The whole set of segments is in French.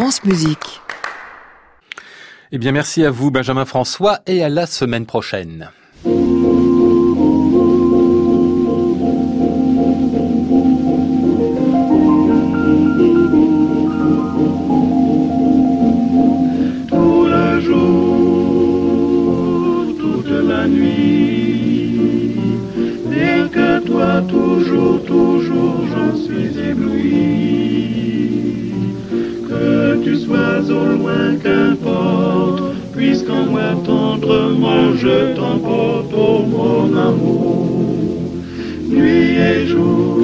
France Musique. Eh bien, merci à vous, Benjamin François, et à la semaine prochaine. Toujours j'en suis ébloui. Que tu sois au loin, qu'importe, puisqu'en moi tendrement je t'emporte, ô mon amour, nuit et jour.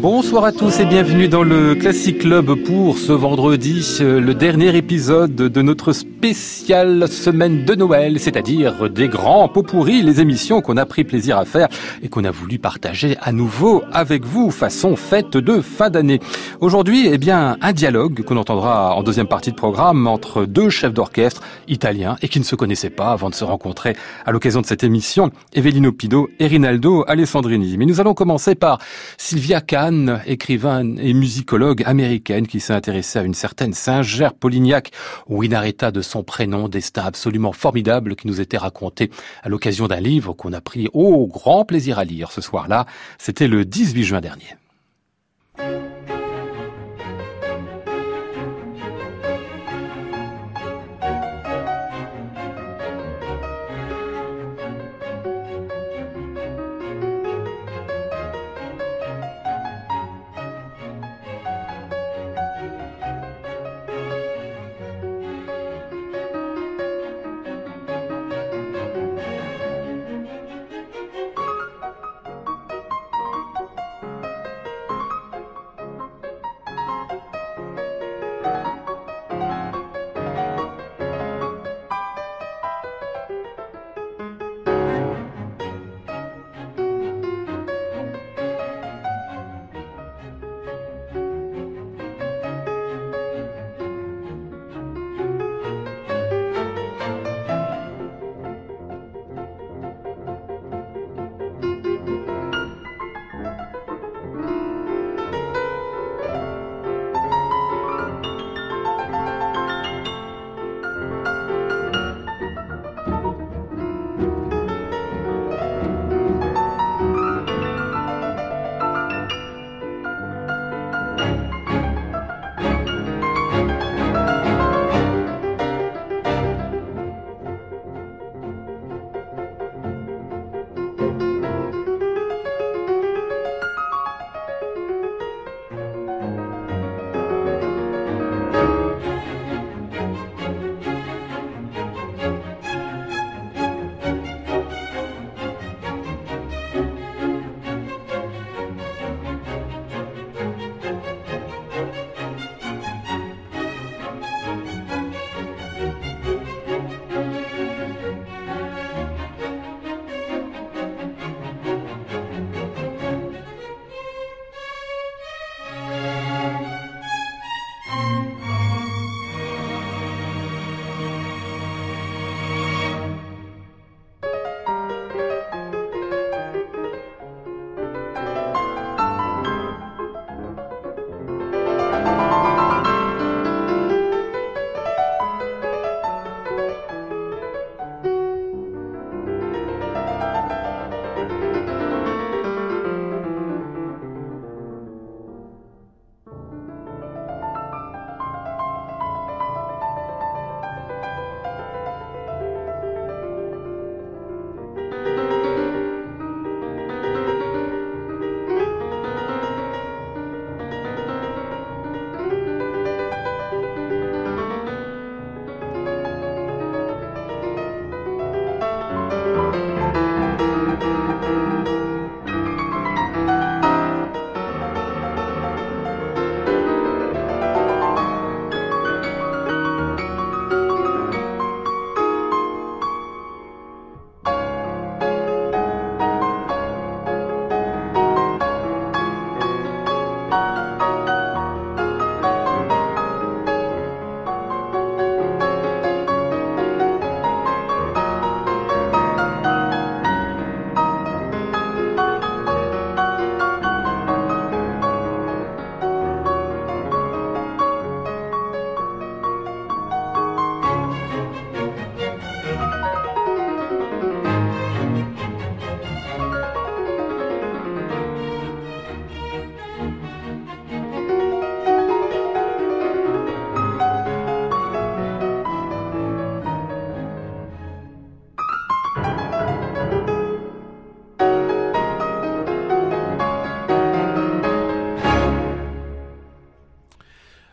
Bonsoir à tous et bienvenue dans le Classic Club pour ce vendredi, le dernier épisode de notre spéciale semaine de Noël, c'est-à-dire des grands pot-pourris, les émissions qu'on a pris plaisir à faire et qu'on a voulu partager à nouveau avec vous, façon fête de fin d'année. Aujourd'hui, eh bien, un dialogue qu'on entendra en deuxième partie de programme entre deux chefs d'orchestre italiens et qui ne se connaissaient pas avant de se rencontrer à l'occasion de cette émission, Evelino Pido et Rinaldo Alessandrini. Mais nous allons commencer par Sylvia Kahan, écrivaine et musicologue américaine qui s'est intéressée à une certaine Singer-Polignac, Winnaretta de son prénom, destin absolument formidable qui nous était raconté à l'occasion d'un livre qu'on a pris au grand plaisir à lire ce soir-là. C'était le 18 juin dernier.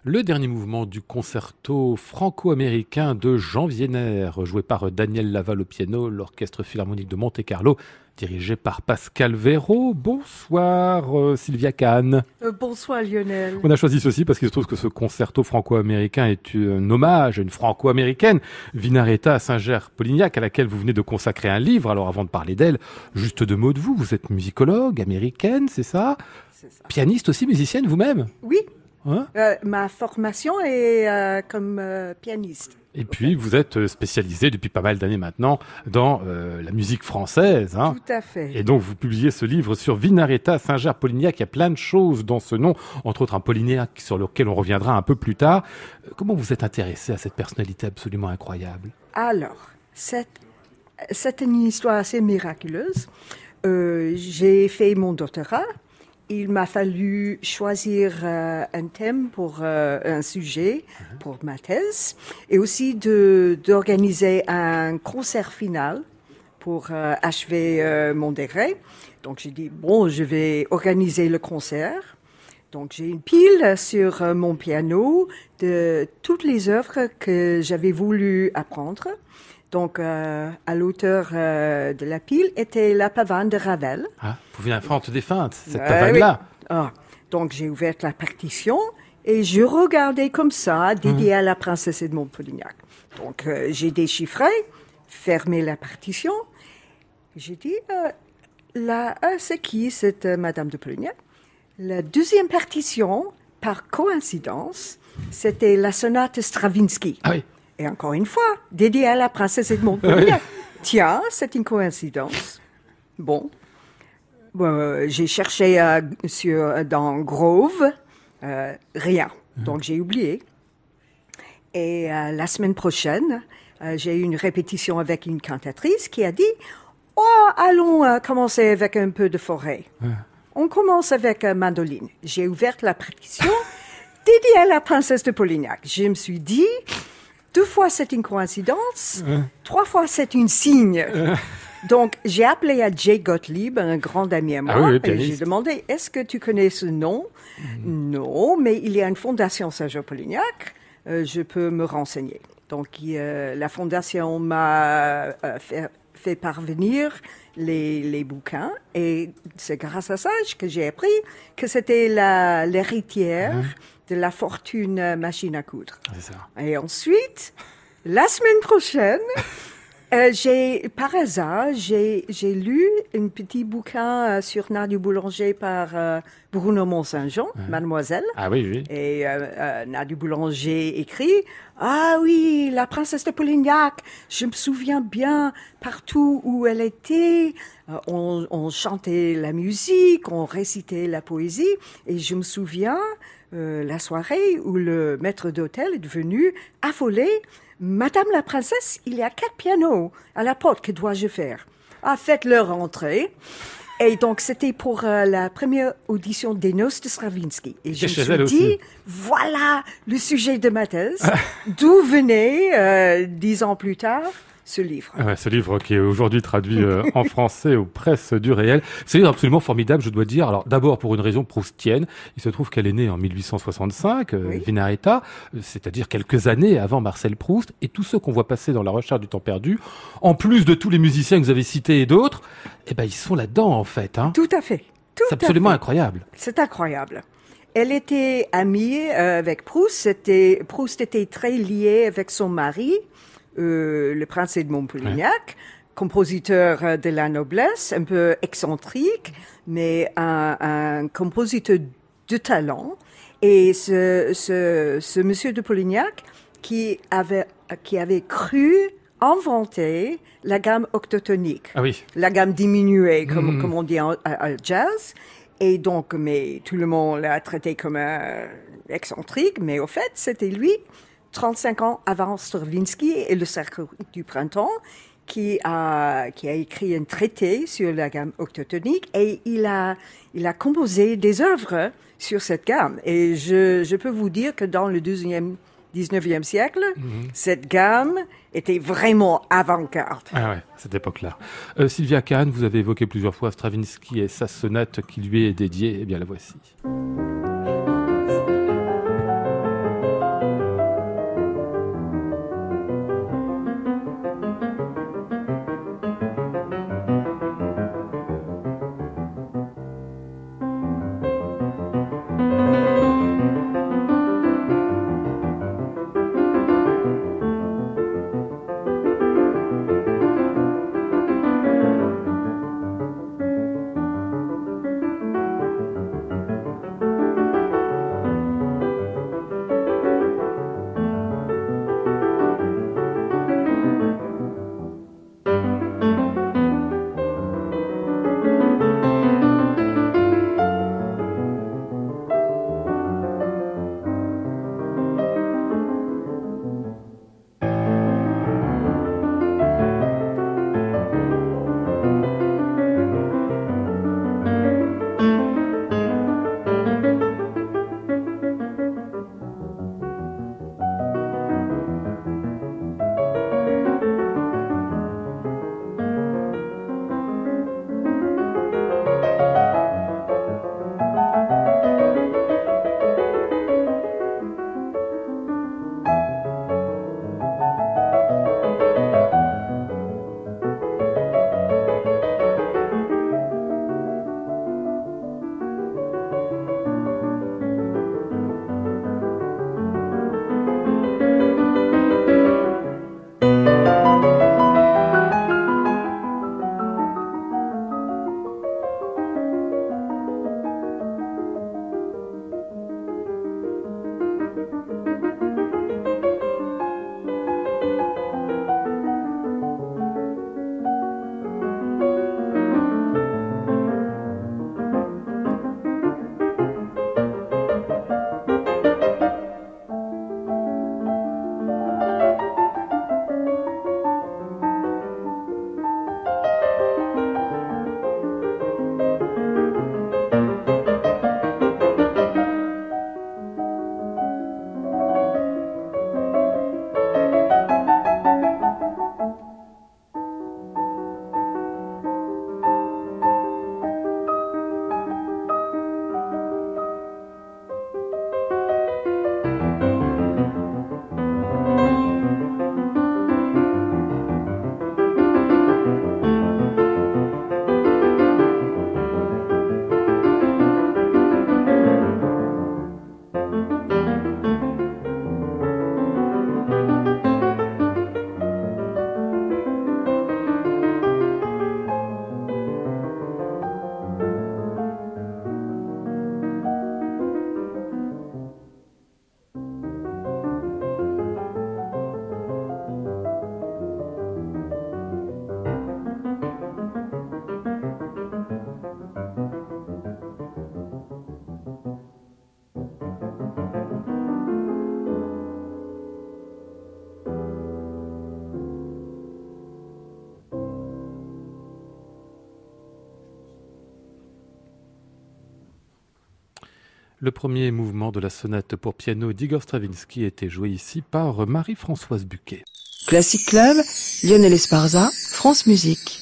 le dernier mouvement du concerto franco-américain de Jean Vienner, joué par Daniel Laval au piano, l'Orchestre Philharmonique de Monte-Carlo, dirigé par Pascal Véraud. Bonsoir Sylvia Kahan. Bonsoir Lionel. On a choisi ceci parce qu'il se trouve que ce concerto franco-américain est un hommage à une franco-américaine, Winnaretta Singer-Polignac, à laquelle vous venez de consacrer un livre. Alors avant de parler d'elle, juste deux mots de vous. Vous êtes musicologue américaine, c'est ça ? C'est ça. Pianiste aussi, musicienne vous-même ? Oui. Hein ? Ma formation est comme pianiste. Et puis, vous êtes spécialisé depuis pas mal d'années maintenant dans la musique française. Hein. Tout à fait. Et donc, vous publiez ce livre sur Winnaretta Singer-Polignac. Il y a plein de choses dans ce nom, entre autres un Polignac sur lequel on reviendra un peu plus tard. Comment vous êtes intéressé à cette personnalité absolument incroyable ? Alors, c'est une histoire assez miraculeuse. J'ai fait mon doctorat. Il m'a fallu choisir un thème pour un sujet pour ma thèse et aussi d'organiser un concert final pour achever mon degré. Donc j'ai dit bon, je vais organiser le concert. Donc j'ai une pile sur mon piano de toutes les œuvres que j'avais voulu apprendre. Donc, à l'auteur de la pile était la pavane de Ravel. Ah, vous venez des feintes, cette pavane-là. Oui. Ah, donc, j'ai ouvert la partition et je regardais comme ça, dédié à la princesse Edmond Polignac. Donc, j'ai déchiffré, fermé la partition. J'ai dit, c'est qui cette Madame de Polignac ? La deuxième partition, par coïncidence, c'était la sonate Stravinsky. Ah oui. Et encore une fois, dédié à la princesse Edmond Polignac. Tiens, c'est une coïncidence. Bon, j'ai cherché dans Grove, rien. Donc j'ai oublié. Et la semaine prochaine, j'ai eu une répétition avec une cantatrice qui a dit « Oh, allons commencer avec un peu de Forêt. » On commence avec mandoline. J'ai ouvert la partition dédiée à la princesse de Polignac. Je me suis dit... 2 fois, c'est une coïncidence. 3 fois, c'est une signe. Donc, j'ai appelé à Jay Gottlieb, un grand ami à moi, et j'ai demandé, est-ce que tu connais ce nom ? Non, mais il y a une fondation Singer-Polignac, je peux me renseigner. Donc, la fondation m'a fait parvenir les bouquins, et c'est grâce à ça que j'ai appris que c'était l'héritière... de la fortune machine à coudre. C'est ça. Et ensuite, la semaine prochaine, par hasard, j'ai lu un petit bouquin sur Nadia Boulanger par Bruno Mont-Saint-Jean, Mademoiselle. Ah oui, oui. Et Nadia Boulanger écrit « Ah oui, la princesse de Polignac, je me souviens bien partout où elle était. On chantait la musique, on récitait la poésie. Et je me souviens... la soirée où le maître d'hôtel est devenu affolé. « Madame la princesse, il y a 4 pianos à la porte, que dois-je faire ?»« Ah, faites-leur entrer !» Et donc, c'était pour la première audition des Noces de Stravinsky. Et je me suis dit, voilà le sujet de ma thèse, d'où venait, 10 ans plus tard, ce livre. Ouais, ce livre qui est aujourd'hui traduit en français aux presses du réel. C'est un livre absolument formidable, je dois dire. Alors, d'abord, pour une raison proustienne, il se trouve qu'elle est née en 1865, Winnaretta, c'est-à-dire quelques années avant Marcel Proust, et tous ceux qu'on voit passer dans La Recherche du temps perdu, en plus de tous les musiciens que vous avez cités et d'autres, eh ben, ils sont là-dedans, en fait. Hein. Tout à fait. C'est absolument incroyable. C'est incroyable. Elle était amie avec Proust. Proust était très lié avec son mari, le prince Edmond Polignac, compositeur de la noblesse, un peu excentrique, mais un compositeur de talent. Et ce monsieur de Polignac qui avait cru inventer la gamme octotonique, la gamme diminuée, comme on dit en jazz. Et donc, mais tout le monde l'a traité comme un excentrique, mais au fait, c'était lui. 35 ans avant Stravinsky et le Cercle du Printemps, qui a écrit un traité sur la gamme octotonique et il a composé des œuvres sur cette gamme. Et je peux vous dire que dans le 19e siècle, cette gamme était vraiment avant-garde. Ah ouais, cette époque-là. Sylvia Kahan, vous avez évoqué plusieurs fois Stravinsky et sa sonate qui lui est dédiée. Eh bien, la voici. Le premier mouvement de la sonate pour piano d'Igor Stravinsky était joué ici par Marie-Françoise Buquet. Classic Club, Lionel Esparza, France Musique.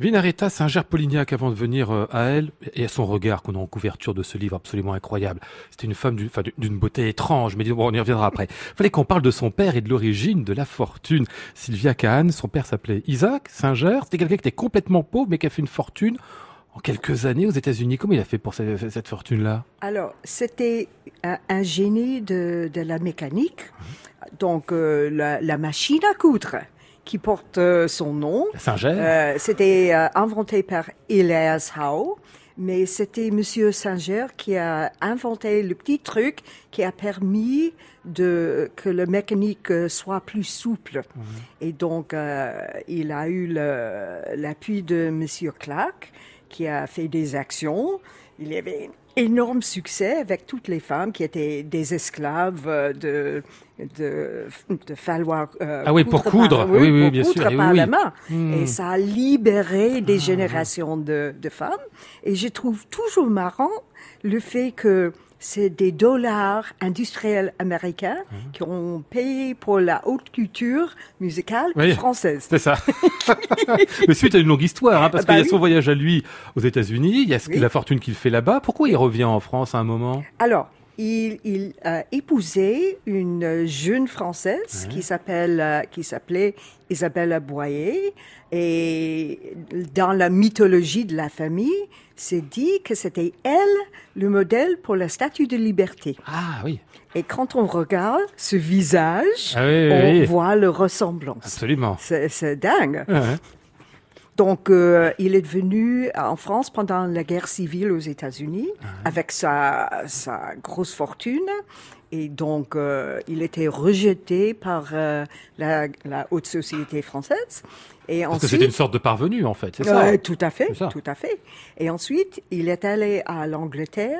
Winnaretta Singer-Polignac, avant de venir à elle et à son regard qu'on a en couverture de ce livre absolument incroyable. C'était une femme d'une beauté étrange, mais on y reviendra après. Fallait qu'on parle de son père et de l'origine de la fortune. Sylvia Kahan, son père s'appelait Isaac Singer. C'était quelqu'un qui était complètement pauvre, mais qui a fait une fortune en quelques années aux États-Unis. Comment il a fait pour cette fortune-là? Alors, c'était un génie de la mécanique, donc la machine à coudre, qui porte son nom. Singer. C'était inventé par Elias Howe, mais c'était Monsieur Singer qui a inventé le petit truc qui a permis que le mécanique soit plus souple. Mmh. Et donc, il a eu l'appui de Monsieur Clark, qui a fait des actions. Il y avait un énorme succès avec toutes les femmes qui étaient des esclaves de falloir coudre par la main. Et ça a libéré des générations de femmes. Et je trouve toujours marrant le fait que c'est des dollars industriels américains qui ont payé pour la haute culture musicale française. C'est ça. Mais suite à une longue histoire, parce qu'il y a son voyage à lui aux États-Unis, il y a la fortune qu'il fait là-bas. Pourquoi il revient en France à un moment? Alors, il a épousé une jeune Française qui s'appelait Isabelle Boyer. Et dans la mythologie de la famille, c'est dit que c'était elle le modèle pour la statue de liberté. Ah oui. Et quand on regarde ce visage, on voit la ressemblance. Absolument. C'est dingue. Ah, ouais. Donc, il est devenu en France pendant la guerre civile aux États-Unis avec sa grosse fortune. Et donc, il était rejeté par la haute société française. Et ensuite, parce que c'était une sorte de parvenu, en fait, c'est ça? Tout à fait. Et ensuite, il est allé à l'Angleterre.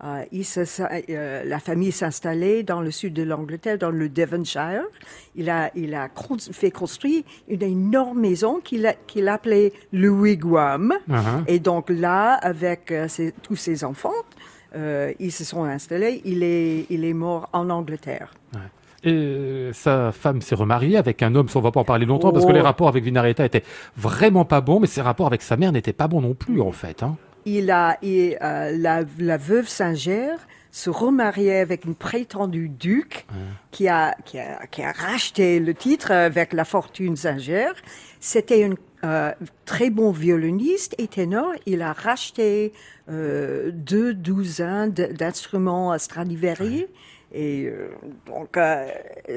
La famille s'installait dans le sud de l'Angleterre, dans le Devonshire. Il a fait construire une énorme maison qu'il appelait le Wigwam. Uh-huh. Et donc là, avec tous ses enfants, ils se sont installés. Il est mort en Angleterre. Ouais. Et sa femme s'est remariée avec un homme, on ne va pas en parler longtemps, parce que les rapports avec Winnaretta étaient vraiment pas bons, mais ses rapports avec sa mère n'étaient pas bons non plus, en fait, hein. La veuve Singer se remariait avec une prétendue duc qui a racheté le titre avec la fortune Singer. C'était un très bon violoniste et ténor. Il a racheté 2 douzaines d'instruments Stradivari. Et donc,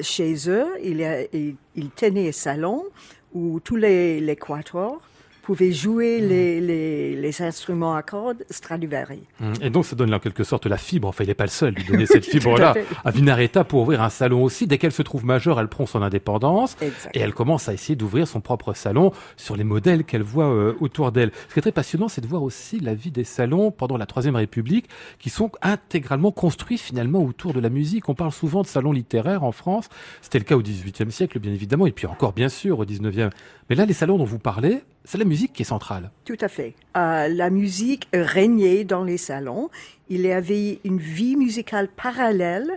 chez eux, il tenait un salon où tous les quatuors pouvait jouer les instruments à cordes Stradivari. Et donc, ça donne là, en quelque sorte, la fibre. Enfin, il n'est pas le seul à lui donner cette fibre-là à Winnaretta pour ouvrir un salon aussi. Dès qu'elle se trouve majeure, elle prend son indépendance. Exact. Et elle commence à essayer d'ouvrir son propre salon sur les modèles qu'elle voit autour d'elle. Ce qui est très passionnant, c'est de voir aussi la vie des salons pendant la Troisième République qui sont intégralement construits, finalement, autour de la musique. On parle souvent de salons littéraires en France. C'était le cas au XVIIIe siècle, bien évidemment, et puis encore, bien sûr, au XIXe. Mais là, les salons dont vous parlez, c'est la musique qui est centrale. Tout à fait. La musique régnait dans les salons. Il y avait une vie musicale parallèle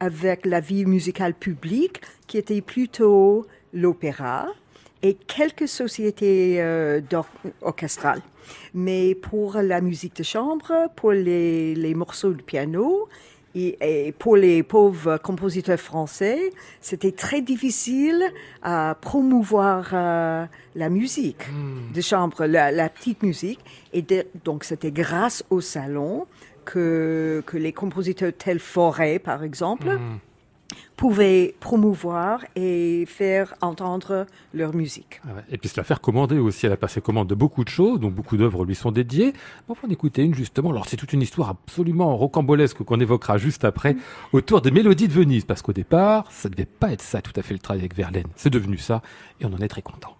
avec la vie musicale publique qui était plutôt l'opéra et quelques sociétés orchestrales. Mais pour la musique de chambre, pour les morceaux de piano et pour les pauvres compositeurs français, c'était très difficile à promouvoir la musique de chambre, la petite musique. Et donc, c'était grâce au salon que les compositeurs tels Forêt, par exemple, pouvaient promouvoir et faire entendre leur musique. Ah ouais. Et puis se la faire commander aussi. Elle a passé commande de beaucoup de choses, dont beaucoup d'œuvres lui sont dédiées. On va en écouter une justement. Alors c'est toute une histoire absolument rocambolesque qu'on évoquera juste après autour des mélodies de Venise. Parce qu'au départ, ça ne devait pas être ça tout à fait le travail avec Verlaine. C'est devenu ça et on en est très content.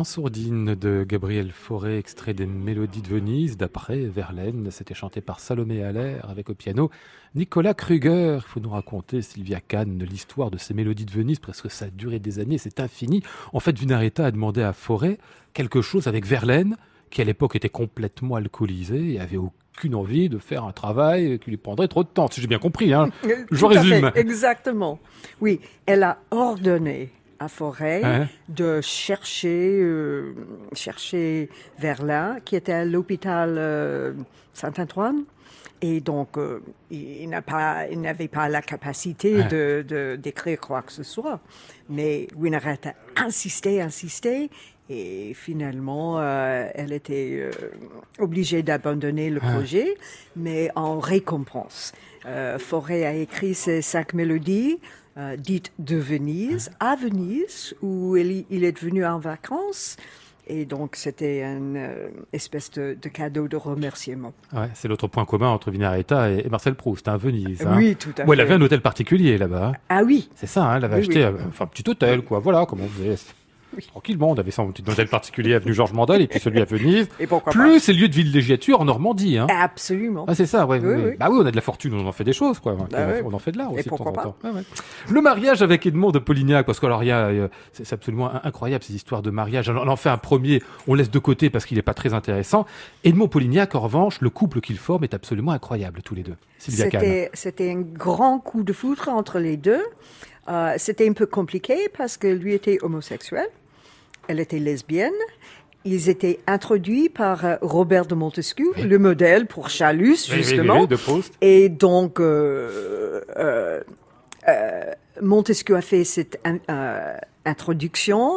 En sourdine de Gabriel Forêt, extrait des Mélodies de Venise, d'après Verlaine. C'était chanté par Salomé Allaire avec au piano Nicolas Krüger. Il faut nous raconter, Sylvia Kahan, l'histoire de ces Mélodies de Venise, parce que ça a duré des années, c'est infini. En fait, Winnaretta a demandé à Forêt quelque chose avec Verlaine, qui à l'époque était complètement alcoolisé et avait aucune envie de faire un travail qui lui prendrait trop de temps, si j'ai bien compris. Hein. Je résume. Fait, exactement. Oui, elle a ordonné à Forêt de chercher Verlaine, qui était à l'hôpital Saint-Antoine. Et donc, il n'avait pas la capacité d'écrire quoi que ce soit. Mais Winnaretta a insisté. Et finalement, elle était obligée d'abandonner le projet, mais en récompense. Forêt a écrit ces 5 mélodies, dites de Venise, à Venise, où il est venu en vacances. Et donc, c'était une espèce de cadeau de remerciement. Ouais, c'est l'autre point commun entre Winnaretta et Marcel Proust, à Venise. Hein. Oui, tout à fait. Où elle avait un hôtel particulier, là-bas. Ah oui. C'est ça, hein, elle avait acheté un petit hôtel, quoi. Voilà, comme on faisait... Oui. Tranquillement, on avait son petit hôtel particulier avenue Georges Mandel et puis celui à Venise, et plus ces lieux de villégiature en Normandie. Hein. Absolument. Ah, c'est ça, oui. Bah oui, on a de la fortune, on en fait des choses, quoi. On en fait de l'art aussi de temps en temps. Ah, ouais. Le mariage avec Edmond de Polignac, parce que alors, c'est absolument incroyable ces histoires de mariage. On en fait un premier, on laisse de côté parce qu'il n'est pas très intéressant. Edmond Polignac, en revanche, le couple qu'il forme est absolument incroyable, tous les deux. Sylvia Kahan. C'était un grand coup de foudre entre les deux. C'était un peu compliqué parce que lui était homosexuel. Elle était lesbienne. Ils étaient introduits par Robert de Montesquieu, le modèle pour Challus, justement. De Proust. Et donc, Montesquieu a fait cette introduction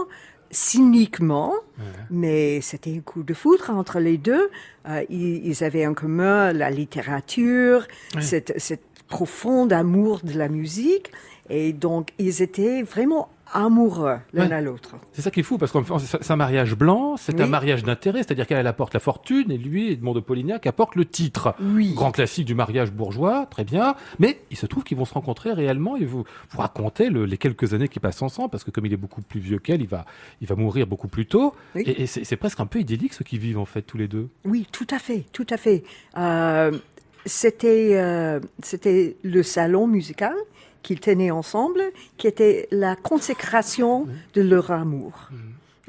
cyniquement, mais c'était un coup de foudre entre les deux. Ils avaient en commun la littérature, cette profonde amour de la musique. Et donc, ils étaient vraiment amoureux l'un à l'autre. C'est ça qui est fou, parce que c'est un mariage blanc, c'est un mariage d'intérêt, c'est-à-dire qu'elle apporte la fortune, et lui, Edmond de Polignac, apporte le titre. Oui. Grand classique du mariage bourgeois, très bien, mais il se trouve qu'ils vont se rencontrer réellement, et vous racontez les quelques années qui passent ensemble, parce que comme il est beaucoup plus vieux qu'elle, il va mourir beaucoup plus tôt, et c'est presque un peu idyllique ce qu'ils vivent, en fait, tous les deux. Oui, tout à fait. C'était le salon musical qu'ils tenaient ensemble, qui était la consécration de leur amour.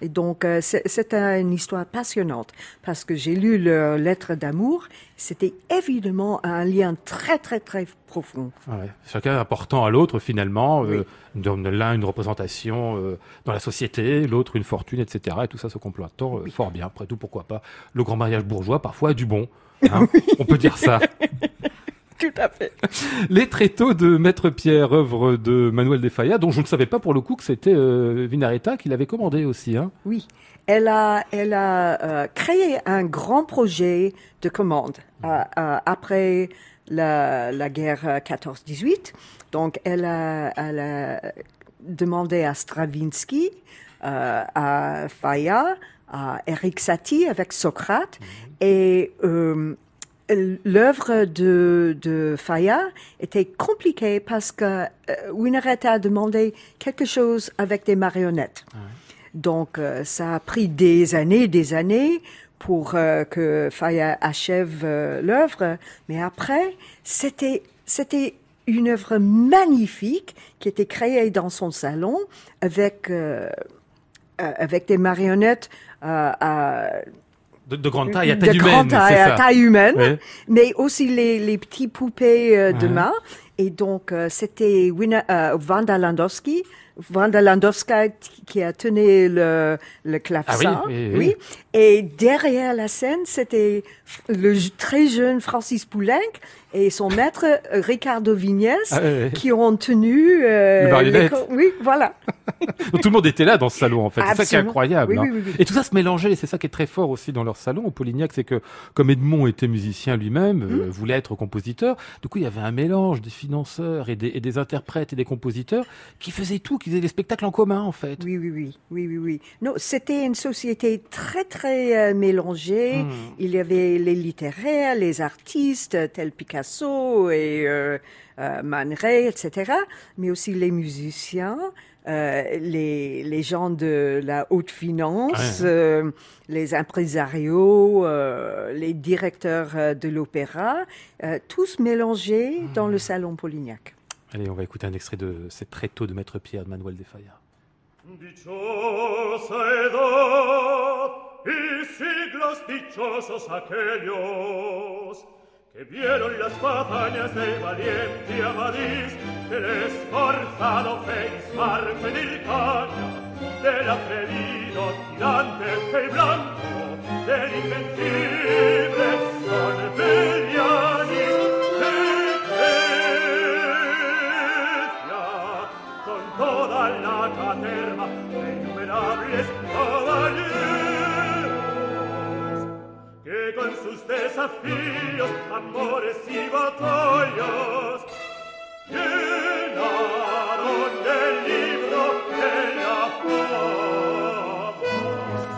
Et donc, c'est une histoire passionnante, parce que j'ai lu leur lettre d'amour, c'était évidemment un lien très, très, très profond. Ouais. Chacun important à l'autre, finalement. L'un, une représentation dans la société, l'autre, une fortune, etc. Et tout ça se complète fort bien. Après tout, pourquoi pas, le grand mariage bourgeois, parfois, a du bon. Hein. On peut dire ça. Tout à fait. Les tréteaux de Maître Pierre, œuvre de Manuel de Falla, dont je ne savais pas pour le coup que c'était Winnaretta qui l'avait commandé aussi. Hein. Oui, elle a créé un grand projet de commande après la guerre 14-18. Donc elle a demandé à Stravinsky, à Falla, à Eric Satie avec Socrate et... l'œuvre de Falla était compliquée parce que Winnaretta a demandé quelque chose avec des marionnettes. Donc, ça a pris des années pour que Falla achève l'œuvre. Mais après, c'était une œuvre magnifique qui était créée dans son salon avec des marionnettes de grande taille à taille humaine, mais aussi les petits poupées de main. Et donc, c'était Wanda Landowska qui a tenu le clavecin. Ah oui. Et derrière la scène, c'était le très jeune Francis Poulenc et son maître Ricardo Vignes qui ont tenu... le marionnette. Oui, voilà. Tout le monde était là dans ce salon, en fait. Absolument. C'est ça qui est incroyable. Oui. Et tout ça se mélangeait. C'est ça qui est très fort aussi dans leur salon. Au Polignac, c'est que comme Edmond était musicien lui-même, voulait être compositeur, du coup, il y avait un mélange des financeurs et des interprètes et des compositeurs qui faisaient tout, qui faisaient des spectacles en commun, en fait. Oui. Non, c'était une société très, très mélangée. Il y avait les littéraires, les artistes, tels Picasso et Man Ray, etc., mais aussi les musiciens, les gens de la haute finance, les impresarios, les directeurs de l'opéra, tous mélangés dans le salon Polignac. Allez, on va écouter un extrait de cet tréteau de Maître Pierre de Manuel de Falla. Dichosa edad y siglos dichosos aquellos que vieron las batallas del valiente Amadís, del esforzado Feismar Pedircaña, del atrevido tirante el blanco, del invencible Solberianis, de Grecia, con toda la caterva de innumerables caballeros, que con sus desafíos, amores y batallas, llenaron el libro de la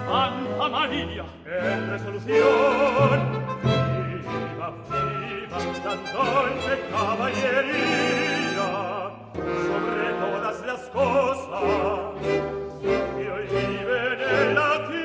fama. ¡Santa María! En resolución, viva, viva, cantón de caballería, sobre todas las cosas, que hoy viven en la tierra.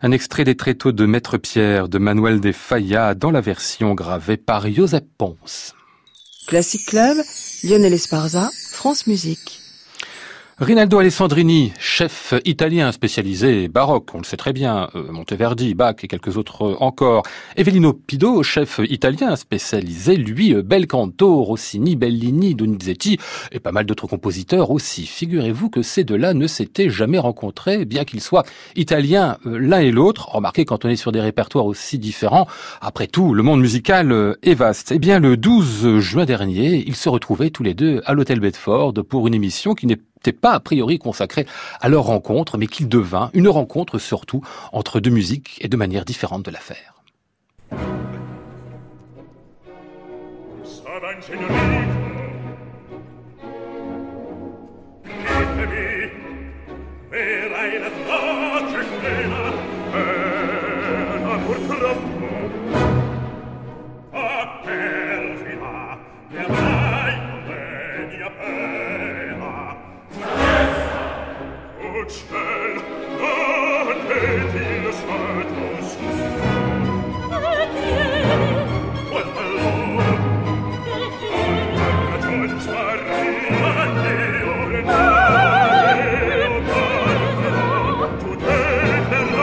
Un extrait des tréteaux de Maître Pierre de Manuel de Falla dans la version gravée par Joseph Pons. Classic Club, Lionel Esparza, France Musique. Rinaldo Alessandrini, chef italien spécialisé baroque, on le sait très bien, Monteverdi, Bach et quelques autres encore. Evelino Pido, chef italien spécialisé, lui, bel canto, Rossini, Bellini, Donizetti et pas mal d'autres compositeurs aussi. Figurez-vous que ces deux-là ne s'étaient jamais rencontrés, bien qu'ils soient italiens l'un et l'autre. Remarquez, quand on est sur des répertoires aussi différents, après tout, le monde musical est vaste. Eh bien, le 12 juin dernier, ils se retrouvaient tous les deux à l'hôtel Bedford pour une émission qui n'était pas a priori consacré à leur rencontre, mais qu'il devint une rencontre surtout entre deux musiques et de manière différente de la faire. Schnell, da geht ihr Schwert aus. Und verloren, und mit uns verlieren die Ohren. Du denkst,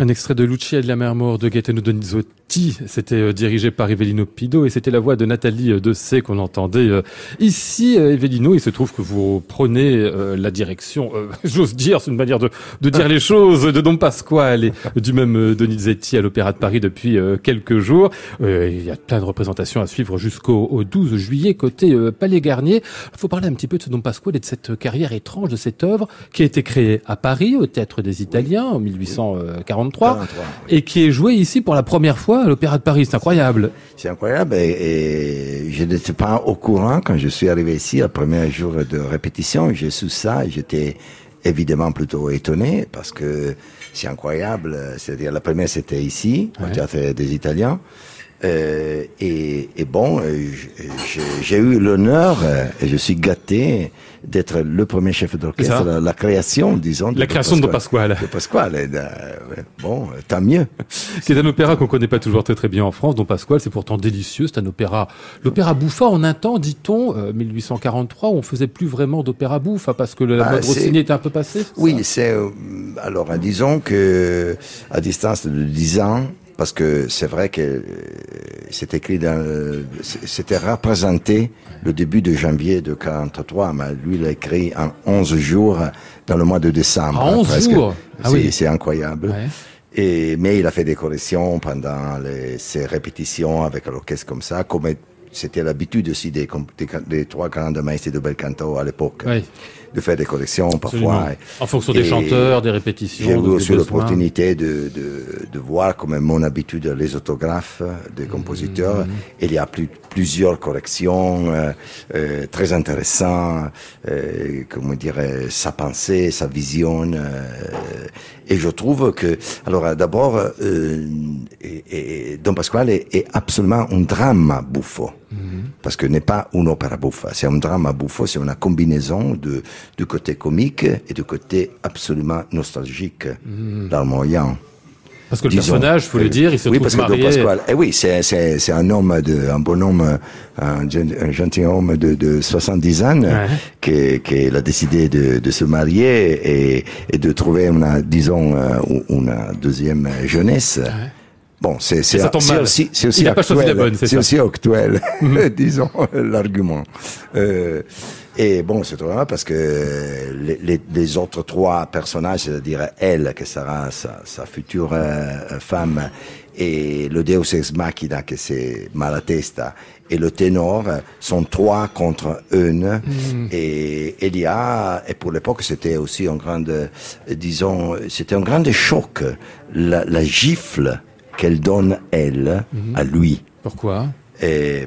Un extrait de Lucia et de la mer morte de Gaetano Donizetti, c'était dirigé par Evelino Pido et c'était la voix de Nathalie Dessay qu'on entendait ici. Evelino, il se trouve que vous prenez la direction, j'ose dire, c'est une manière de dire les choses, de Don Pasquale et du même Donizetti à l'Opéra de Paris depuis quelques jours. Il y a plein de représentations à suivre jusqu'au 12 juillet côté Palais Garnier. Il faut parler un petit peu de ce Don Pasquale et de cette carrière étrange de cette œuvre qui a été créée à Paris au Théâtre des Italiens en 1843 et qui est jouée ici pour la première fois à l'Opéra de Paris. C'est incroyable. C'est incroyable et je n'étais pas au courant quand je suis arrivé ici le premier jour de répétition. J'ai su ça, j'étais évidemment plutôt étonné parce que c'est incroyable. C'est-à-dire la première c'était ici, au Théâtre des Italiens. Et bon, j'ai eu l'honneur, et je suis gâté d'être le premier chef d'orchestre, la création, disons. La création de Pasquale. De Pasquale, bon, tant mieux. C'est un opéra qu'on connaît pas toujours très très bien en France, Don Pasquale, c'est pourtant délicieux, c'est un opéra, l'opéra bouffa en un temps, dit-on, 1843, on faisait plus vraiment d'opéra bouffa, parce que la mode Rossini était un peu passée. Oui, c'est, alors, disons que, à distance de 10 ans, parce que c'est vrai que c'est écrit c'était représenté le début de janvier de 43, mais lui il l'a écrit en 11 jours dans le mois de décembre. En 11 presque. Jours. C'est incroyable. Ouais. Mais il a fait des corrections pendant ses répétitions avec l'orchestre comme ça, comme c'était l'habitude aussi des trois grandes maîtres de bel canto à l'époque. Oui. De faire des corrections parfois. En fonction des chanteurs, des répétitions. J'ai eu aussi l'opportunité de voir, comme mon habitude, les autographes des compositeurs. Il y a plusieurs corrections, très intéressantes, comment dirais, sa pensée, sa vision, et je trouve que, alors d'abord, et Don Pasquale est absolument un drame buffo. Parce que n'est pas une opéra buffa, c'est un drame buffo, c'est une combinaison du côté comique et du côté absolument nostalgique dans le Moyen. Parce que le personnage, faut le dire, il se trouve marié. Oui, parce que Don Pasquale, c'est un homme un bonhomme, un gentilhomme de 70 ans, qui a décidé de se marier et de trouver une deuxième jeunesse. Ouais. Bon, c'est aussi actuel, disons, l'argument. Et bon, c'est trop mal parce que les autres trois personnages, c'est-à-dire elle, qui sera sa future femme, et le Deus ex machina, qui c'est Malatesta, et le ténor, sont trois contre une. Et il y a, et pour l'époque, c'était aussi un grand choc, la gifle qu'elle donne, elle, à lui. Pourquoi?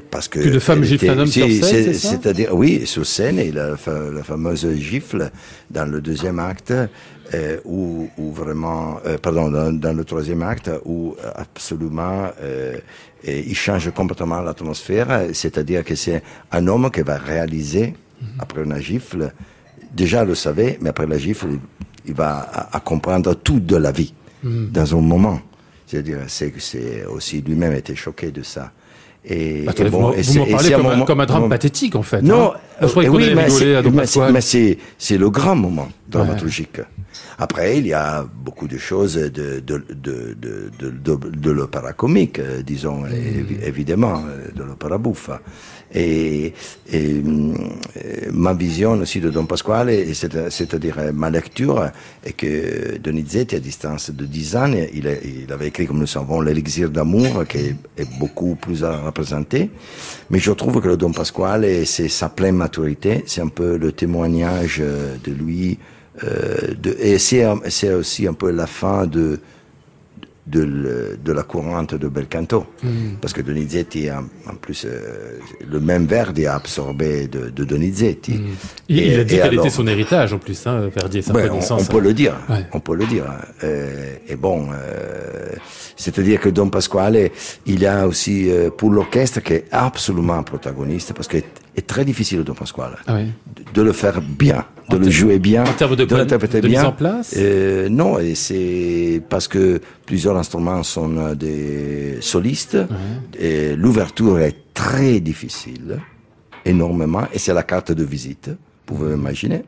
Parce que... Une femme gifle un homme sur scène, c'est ça? C'est-à-dire, oui, sur scène, et la fameuse gifle dans le deuxième acte, où vraiment... dans le troisième acte, où absolument... il change complètement l'atmosphère, c'est-à-dire que c'est un homme qui va réaliser, après une gifle, déjà le savait, mais après la gifle, il va à comprendre tout de la vie, dans un moment. C'est-à-dire, c'est aussi lui-même était choqué de ça. Vous m'en parlez comme un drame pathétique, en fait. Non, je crois qu'on allait rigoler à Don Pasquale. Mais c'est le grand moment dramaturgique. Ouais. Après, il y a beaucoup de choses de l'opéra comique, disons, évidemment, de l'opéra bouffa. Et ma vision aussi de Don Pasquale, c'est-à-dire ma lecture, est que Donizetti, à distance de 10 ans, il avait écrit, comme nous savons, l'élixir d'amour, qui est beaucoup plus à représenter. Mais je trouve que le Don Pasquale, c'est sa pleine maturité, c'est un peu le témoignage de lui, et c'est aussi un peu la fin de la courante de bel canto, parce que Donizetti en plus le même Verdi a absorbé de Donizetti. Il a dit qu'elle était son héritage en plus, hein, Verdi, sa connaissance. On peut le dire, ouais. On peut le dire. Et bon, c'est-à-dire que Don Pasquale, il a aussi pour l'orchestre qui est absolument protagoniste, parce que est très difficile Don Pasquale, de le faire bien, de le jouer bien, en termes de l'interpréter bien. Mise en place. Non, et c'est parce que plusieurs instruments sont des solistes. Et l'ouverture est très difficile, énormément, et c'est la carte de visite, vous pouvez imaginer.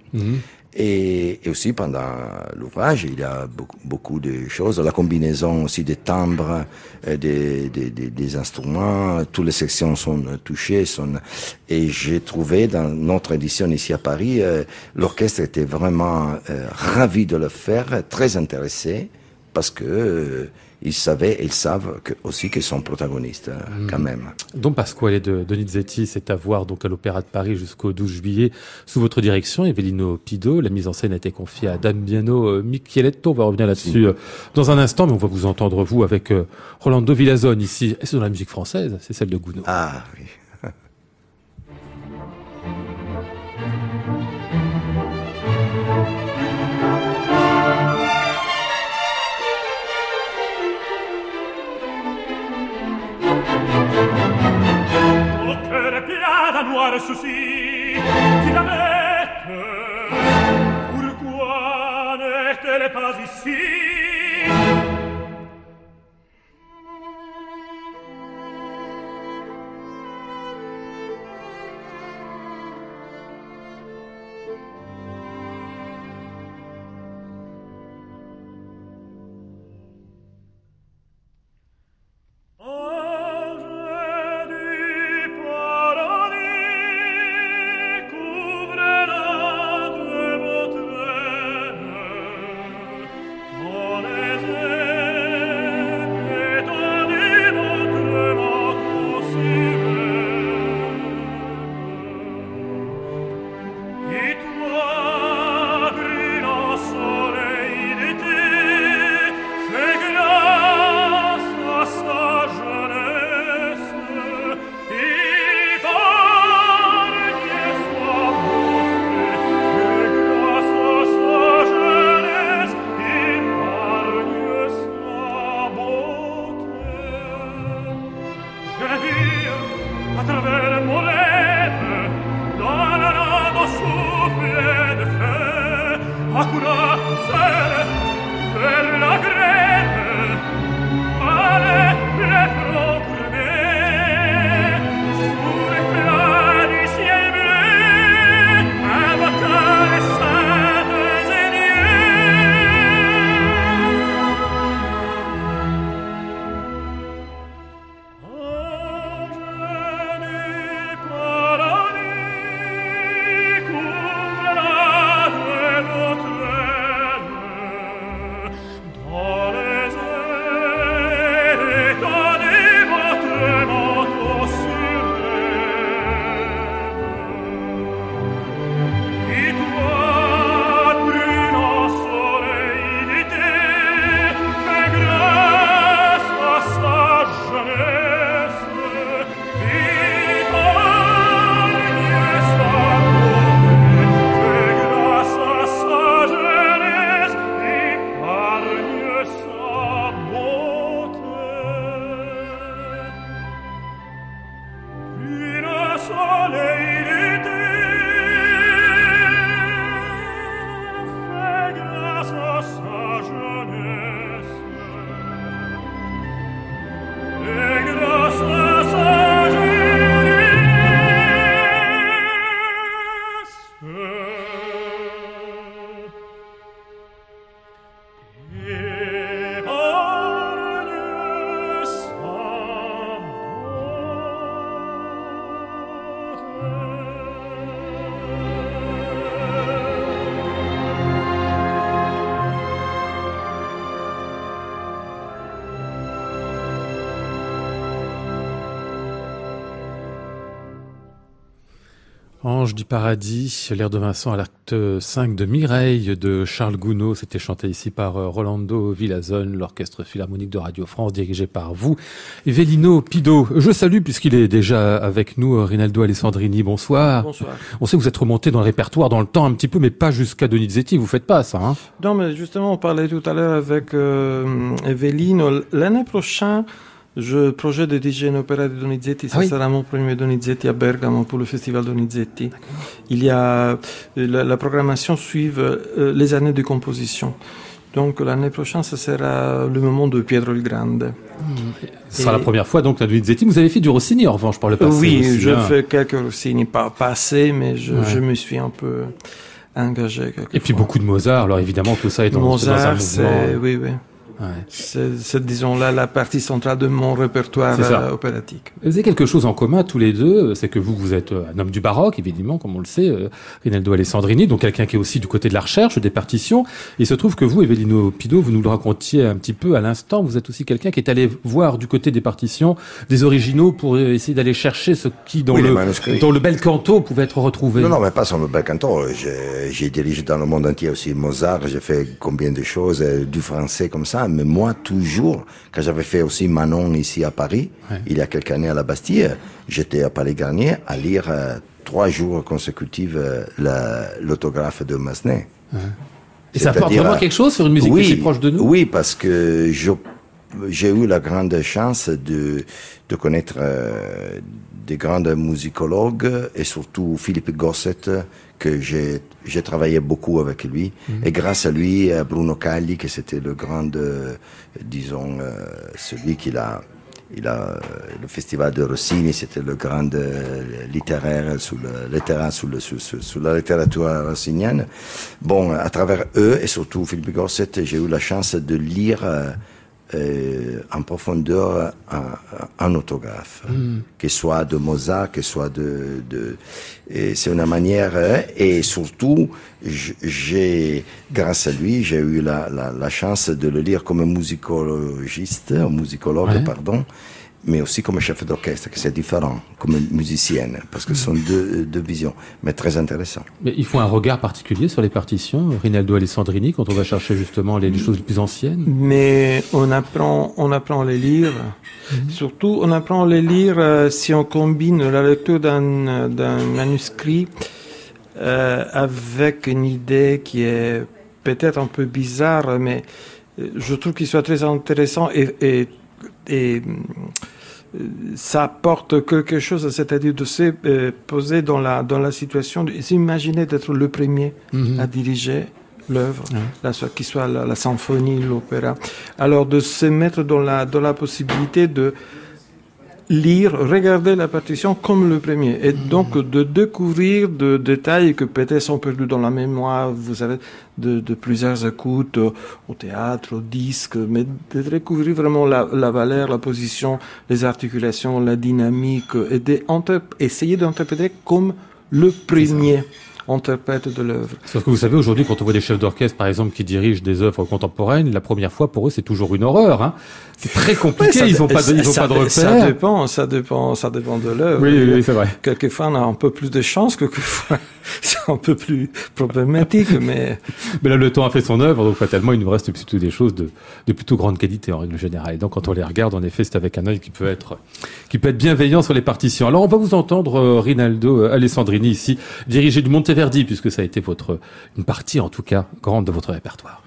Et aussi pendant l'ouvrage, il y a beaucoup de choses, la combinaison aussi des timbres, des instruments, toutes les sections sont touchées, et j'ai trouvé dans notre édition ici à Paris, l'orchestre était vraiment ravi de le faire, très intéressé, parce que ils savent aussi qu'ils sont protagonistes, quand même. Don Pasquale de Donizetti, c'est à voir donc à l'Opéra de Paris jusqu'au 12 juillet. Sous votre direction, Evelino Pido, la mise en scène a été confiée à Damiano Micheletto. On va revenir là-dessus dans un instant, mais on va vous entendre, vous, avec Rolando Villazone ici. Et c'est dans la musique française, c'est celle de Gounod. Ah oui. Noir souci qui la mette pourquoi n'est-elle pas ici du paradis, l'air de Vincent à l'acte 5 de Mireille de Charles Gounod, c'était chanté ici par Rolando Villazone, l'orchestre philharmonique de Radio France, dirigé par vous, Evelino Pido. Je salue, puisqu'il est déjà avec nous, Rinaldo Alessandrini, bonsoir. Bonsoir. On sait que vous êtes remonté dans le répertoire, dans le temps un petit peu, mais pas jusqu'à Donizetti, vous faites pas ça, hein? Non, mais justement, on parlait tout à l'heure avec Evelino, l'année prochaine, je projette de diriger un opéra de Donizetti, ça sera mon premier Donizetti à Bergamo pour le festival Donizetti. D'accord. Il y a la programmation suit les années de composition. Donc l'année prochaine, ça sera le moment de Pietro il Grande. Ce sera la première fois donc la Donizetti. Vous avez fait du Rossini en revanche par le passé. Oui, je fais quelques Rossini, pas assez, mais je me suis un peu engagé quelquefois. Et puis beaucoup de Mozart, alors évidemment tout ça est dans, Mozart, c'est dans un mouvement... Oui. Ouais. C'est disons là la partie centrale de mon répertoire opératique. Vous avez quelque chose en commun tous les deux, c'est que vous êtes un homme du baroque, évidemment, comme on le sait, Rinaldo Alessandrini, donc quelqu'un qui est aussi du côté de la recherche, des partitions. Il se trouve que vous, Evelino Pido, vous nous le racontiez un petit peu à l'instant, vous êtes aussi quelqu'un qui est allé voir du côté des partitions, des originaux, pour essayer d'aller chercher ce qui dans le bel canto pouvait être retrouvé. Non, mais pas sur le bel canto. J'ai dirigé dans le monde entier aussi Mozart, j'ai fait combien de choses, du français comme ça. Mais moi, toujours, quand j'avais fait aussi Manon ici à Paris, il y a quelques années à la Bastille, j'étais à Paris Garnier à lire 3 jours consécutifs l'autographe de Massenet. Ouais. Et ça apporte vraiment quelque chose sur une musique qui est proche de nous? Oui, parce que j'ai eu la grande chance de connaître des grands musicologues et surtout Philippe Gosset, que j'ai travaillé beaucoup avec lui, et grâce à lui, Bruno Cagli, qui c'était le grand, disons, celui qui il a le festival de Rossini, c'était le grand littéraire sur la littérature rossinienne. Bon, à travers eux et surtout Philippe Gosset, j'ai eu la chance de lire en profondeur un autographe, que soit de Mozart, que soit et c'est une manière, et surtout grâce à lui, j'ai eu la chance de le lire comme musicologue, mais aussi comme chef d'orchestre, que c'est différent, comme musicienne, parce que ce sont deux visions, mais très intéressantes. Mais il faut un regard particulier sur les partitions, Rinaldo Alessandrini, quand on va chercher justement les choses les plus anciennes. Mais on apprend à les lire. Surtout, on apprend à les lire si on combine la lecture d'un manuscrit avec une idée qui est peut-être un peu bizarre, mais je trouve qu'il soit très intéressant et ça apporte quelque chose, c'est-à-dire de se poser dans la situation, de s'imaginer d'être le premier à diriger l'œuvre, qu'il soit la symphonie, l'opéra. Alors de se mettre dans la possibilité de lire, regarder la partition comme le premier, et donc de découvrir des détails que peut-être sont perdus dans la mémoire, vous savez, de plusieurs écoutes au théâtre, au disque, mais de découvrir vraiment la valeur, la position, les articulations, la dynamique, et d'essayer d'interpréter comme le premier interprète de l'œuvre. Sauf que vous savez, aujourd'hui, quand on voit des chefs d'orchestre, par exemple, qui dirigent des œuvres contemporaines, la première fois, pour eux, c'est toujours une horreur, hein. C'est très compliqué, ça, ils n'ont pas de repères. Ça dépend de l'œuvre. Oui, c'est vrai. Quelquefois, on a un peu plus de chance, quelquefois, c'est un peu plus problématique, mais... Mais là, le temps a fait son œuvre, donc fatalement, il nous reste plutôt des choses de plutôt grande qualité, en règle générale. Et donc, quand on les regarde, en effet, c'est avec un œil qui peut être bienveillant sur les partitions. Alors, on va vous entendre, Rinaldo Alessandrini, ici, dirigé du Monteverdi, puisque ça a été une partie, en tout cas, grande de votre répertoire.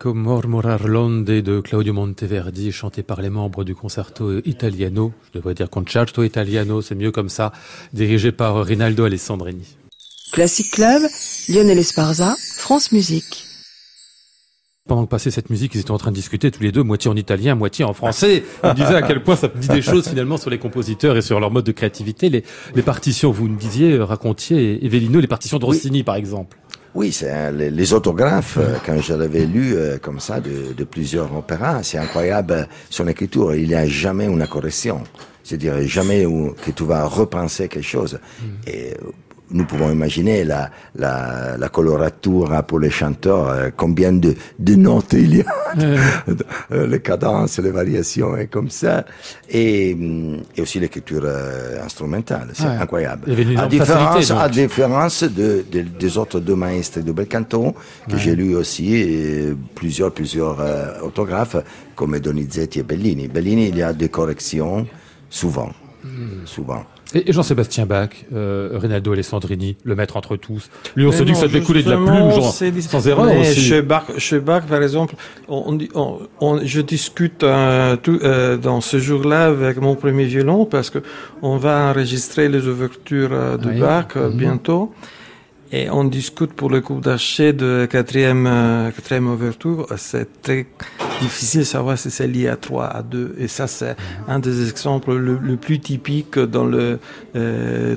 Comor morar l'onde de Claudio Monteverdi, chanté par les membres du Concerto Italiano, je devrais dire Concerto Italiano, c'est mieux comme ça, dirigé par Rinaldo Alessandrini. Classic Club, Lionel Esparza, France Musique. Pendant que passait cette musique, ils étaient en train de discuter tous les deux, moitié en italien, moitié en français. Ils disaient à quel point ça dit des choses finalement sur les compositeurs et sur leur mode de créativité. Les partitions, vous me disiez, racontiez, Evelino, les partitions de Rossini, oui, par exemple. Oui, c'est les autographes, quand je l'avais lu comme ça de plusieurs opéras, c'est incroyable son écriture. Il n'y a jamais une correction, c'est-à-dire jamais que tu vas repenser quelque chose. Et nous pouvons imaginer la colorature pour les chanteurs, combien de notes il y a, les cadences, les variations et comme ça, et aussi l'écriture instrumentale, c'est incroyable. À différence des autres deux maîtres de Belcanto que j'ai lu aussi, et plusieurs autographes comme Donizetti et Bellini. Bellini, il y a des corrections souvent. Et Jean-Sébastien Bach, Rinaldo Alessandrini, le maître entre tous. Lui, on se dit que ça devait couler de la plume, genre, sans erreur aussi. Chez Bach, par exemple, je discute dans ce jour-là avec mon premier violon parce que on va enregistrer les ouvertures de Bach bientôt. Et on discute pour le coup d'archet de quatrième ouverture. C'est très difficile de savoir si c'est lié à 3, à 2. Et ça, c'est un des exemples le plus typique dans le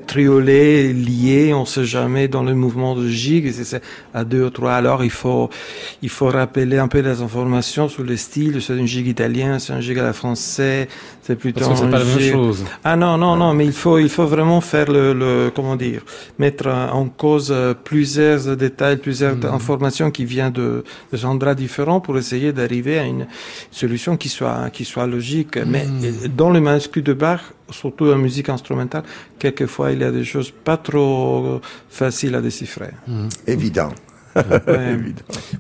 triolet lié. On sait jamais dans le mouvement de gigue si c'est à 2 ou 3. Alors, il faut rappeler un peu les informations sur le style. C'est une gigue italienne, c'est une gigue à la française. C'est plutôt parce que c'est pas la même chose. Ah non, mais il faut vraiment faire mettre en cause plusieurs détails, plusieurs informations qui viennent de genres différents pour essayer d'arriver à une solution qui soit logique. Mais dans le manuscrit de Bach, surtout en musique instrumentale, quelquefois il y a des choses pas trop faciles à déchiffrer. Évident. Ouais.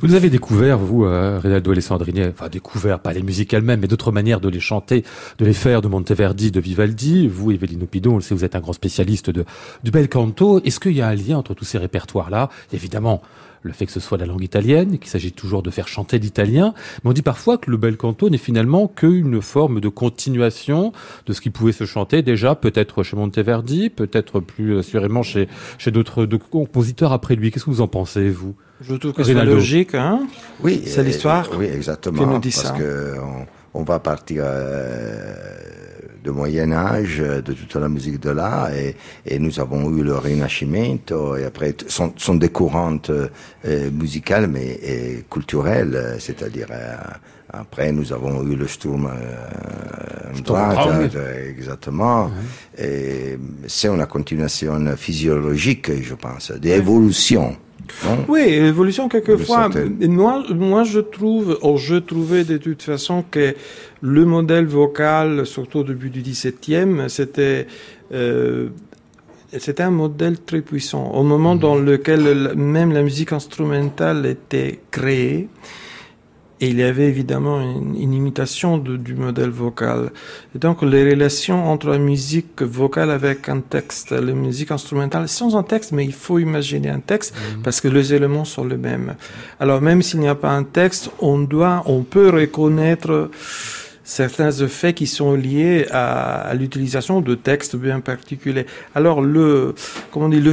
Vous les avez découverts, vous, Rinaldo Alessandrini, enfin découverts, pas les musiques elles-mêmes, mais d'autres manières de les chanter, de les faire, de Monteverdi, de Vivaldi. Vous, Evelino Pido, on le sait, vous êtes un grand spécialiste du bel canto. Est-ce qu'il y a un lien entre tous ces répertoires-là? Évidemment, le fait que ce soit la langue italienne, qu'il s'agit toujours de faire chanter l'italien, mais on dit parfois que le bel canto n'est finalement qu'une forme de continuation de ce qui pouvait se chanter déjà, peut-être chez Monteverdi, peut-être plus assurément chez d'autres compositeurs après lui. Qu'est-ce que vous en pensez, vous? Je trouve que c'est logique, hein. Oui, c'est l'histoire. Oui, exactement. Nous dit parce ça. Que on va partir de Moyen-Âge, de toute la musique de là, et nous avons eu le Rinascimento, et après, sont des courantes musicales, mais culturelles, c'est-à-dire, après, nous avons eu le Sturm exactement, et c'est une continuation physiologique, je pense, d'évolution. Oui, l'évolution quelquefois. Moi, je trouvais de toute façon que le modèle vocal, surtout au début du XVIIe, c'était un modèle très puissant. Au moment dans lequel même la musique instrumentale était créée, et il y avait évidemment une imitation du modèle vocal. Et donc, les relations entre la musique vocale avec un texte, la musique instrumentale, sans un texte, mais il faut imaginer un texte, parce que les éléments sont les mêmes. Alors, même s'il n'y a pas un texte, on peut reconnaître certains effets qui sont liés à l'utilisation de textes bien particuliers. Alors, le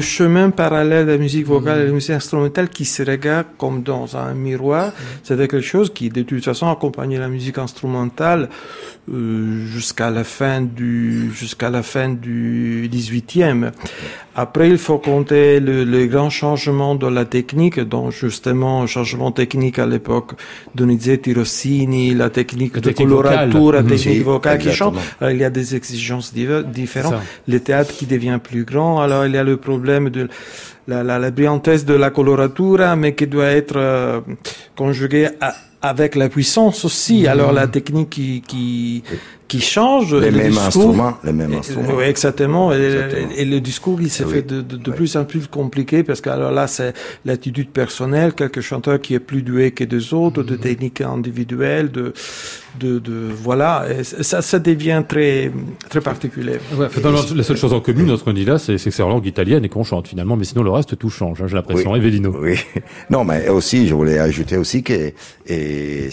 chemin parallèle de la musique vocale et de la musique instrumentale qui se regarde comme dans un miroir, c'est quelque chose qui, de toute façon, accompagnait la musique instrumentale jusqu'à la fin du 18e. Après, il faut compter le grand changement de la technique, donc justement, changement technique à l'époque de Donizetti, Rossini, la technique de coloration, la technique vocale qui change. Alors, il y a des exigences différentes. Ça. Le théâtre qui devient plus grand. Alors, il y a le problème de la brillantesse de la coloratura, mais qui doit être conjuguée avec la puissance aussi. Alors, la technique qui qui change les mêmes discours, instruments, les mêmes instruments. Oui, exactement. Et le discours, il s'est fait de plus en plus compliqué parce que alors là, c'est l'attitude personnelle, quelques chanteurs qui est plus doué que des autres, de techniques individuelles, voilà. Et ça devient très, très particulier. Ouais, la seule chose en commun, notre candidat, c'est que c'est en langue italienne et qu'on chante finalement, mais sinon le reste tout change. Hein, j'ai l'impression. Oui, Evelino. Oui. Non, mais aussi, je voulais ajouter aussi que et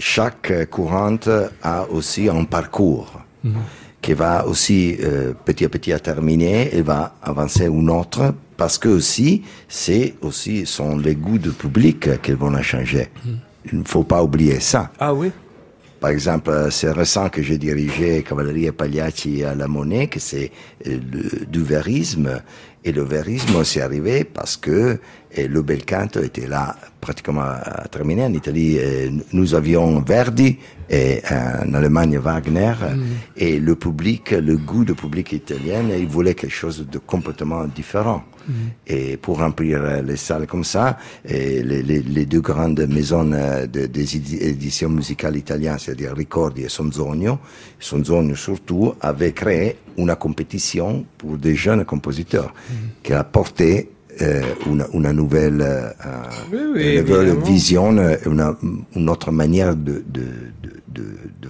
chaque courante a aussi un parcours qui va aussi petit à petit à terminer et va avancer une autre parce que aussi sont les goûts du public qui vont la changer. Il ne faut pas oublier ça. Ah oui. Par exemple, c'est récent que j'ai dirigé Cavalerie et Pagliacci à la Monnaie, que c'est du verisme. Et le verisme, c'est arrivé parce que le bel canto était là pratiquement terminé en Italie. Nous avions Verdi et en Allemagne Wagner. Et le public, le goût du public italien, il voulait quelque chose de complètement différent. Et pour remplir les salles comme ça, et les deux grandes maisons des éditions musicales italiennes, c'est-à-dire Ricordi et Sonzogno surtout, avaient créé une compétition pour des jeunes compositeurs qui apportaient une nouvelle vision, une autre manière de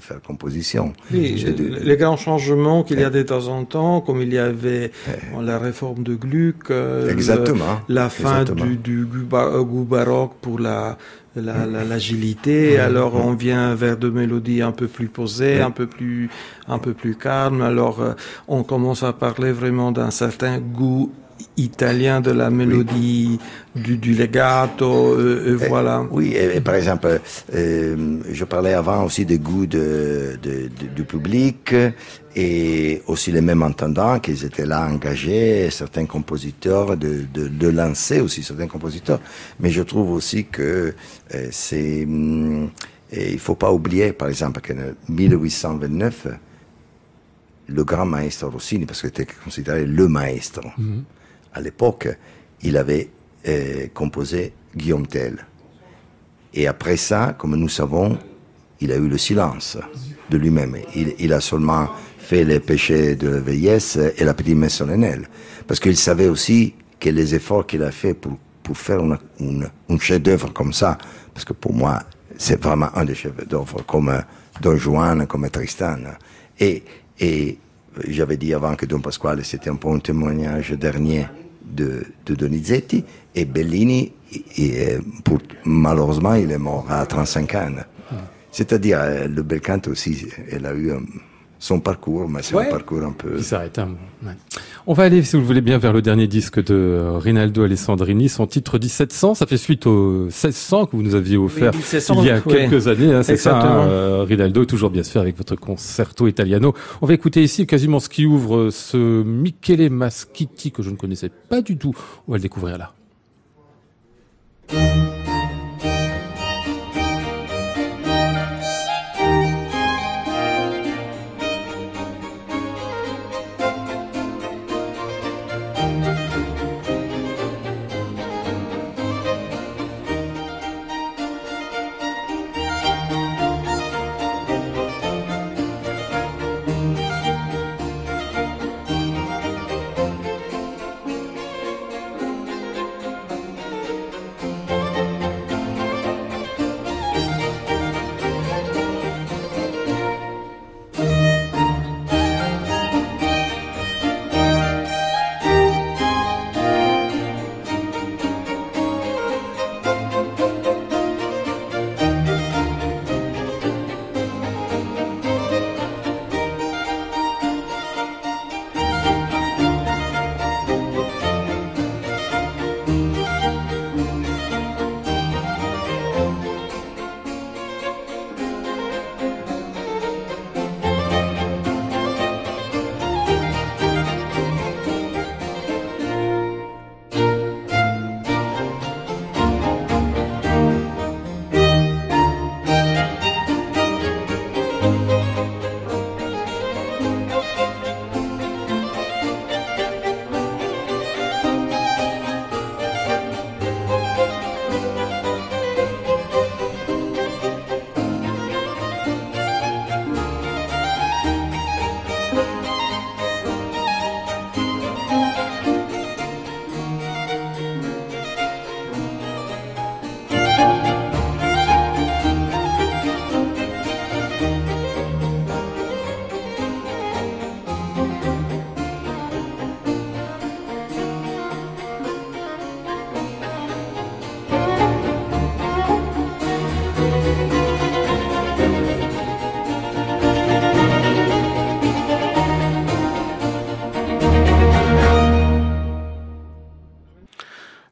faire composition. Oui, les grands changements qu'il y a de temps en temps, comme il y avait la réforme de Gluck, la fin du goût baroque pour l'agilité, alors on vient vers de mélodies un peu plus posées, un peu plus calmes, alors on commence à parler vraiment d'un certain goût italien de la mélodie, du legato, voilà. Oui, et par exemple, je parlais avant aussi des goûts du public et aussi les mêmes entendants qui étaient là engagés, certains compositeurs, de lancer aussi certains compositeurs. Mais je trouve aussi que il faut pas oublier, par exemple, que 1829, le grand maestro Rossini, parce qu'il était considéré le maestro, à l'époque, il avait composé Guillaume Tell. Et après ça, comme nous savons, il a eu le silence de lui-même. Il a seulement fait les péchés de la vieillesse et la petite messe solennelle. Parce qu'il savait aussi que les efforts qu'il a fait pour faire un chef-d'œuvre comme ça, parce que pour moi, c'est vraiment un des chefs-d'œuvre, comme Don Juan, comme Tristan. Et j'avais dit avant que Don Pasquale, c'était un peu un témoignage dernier de Donizetti. Et Bellini, malheureusement, il est mort à 35 ans. C'est-à-dire, le bel canto aussi, elle a eu son parcours, mais c'est un parcours un peu... Il s'arrête. On va aller, si vous le voulez bien, vers le dernier disque de Rinaldo Alessandrini, son titre 1700. Ça fait suite au 1600 que vous nous aviez offert il y a quelques années. Hein, c'est exactement ça, Rinaldo, toujours bien sûr avec votre Concerto Italiano. On va écouter ici quasiment ce qui ouvre ce Michele Mascitti que je ne connaissais pas du tout. On va le découvrir là.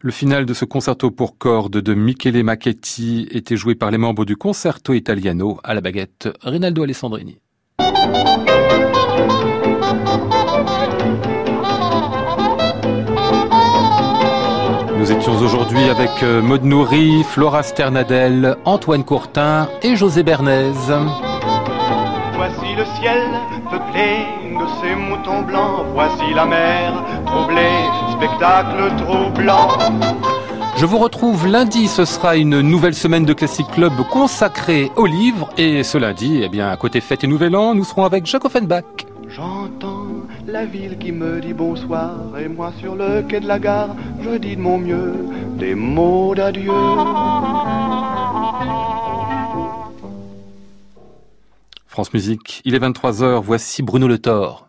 Le final de ce concerto pour cordes de Michele Mascitti était joué par les membres du Concerto Italiano, à la baguette Rinaldo Alessandrini. Nous étions aujourd'hui avec Maud Nourri, Flora Sternadel, Antoine Courtin et José Bernays. Voici le ciel peuplé de ces moutons blancs, voici la mer troublée, spectacle troublant. Je vous retrouve lundi, ce sera une nouvelle semaine de Classic Club consacrée aux livres. Et ce lundi, à côté fête et nouvel an, nous serons avec Jacques Offenbach. J'entends la ville qui me dit bonsoir, et moi sur le quai de la gare, je dis de mon mieux des mots d'adieu. France Musique, il est 23h, voici Bruno Le Thor.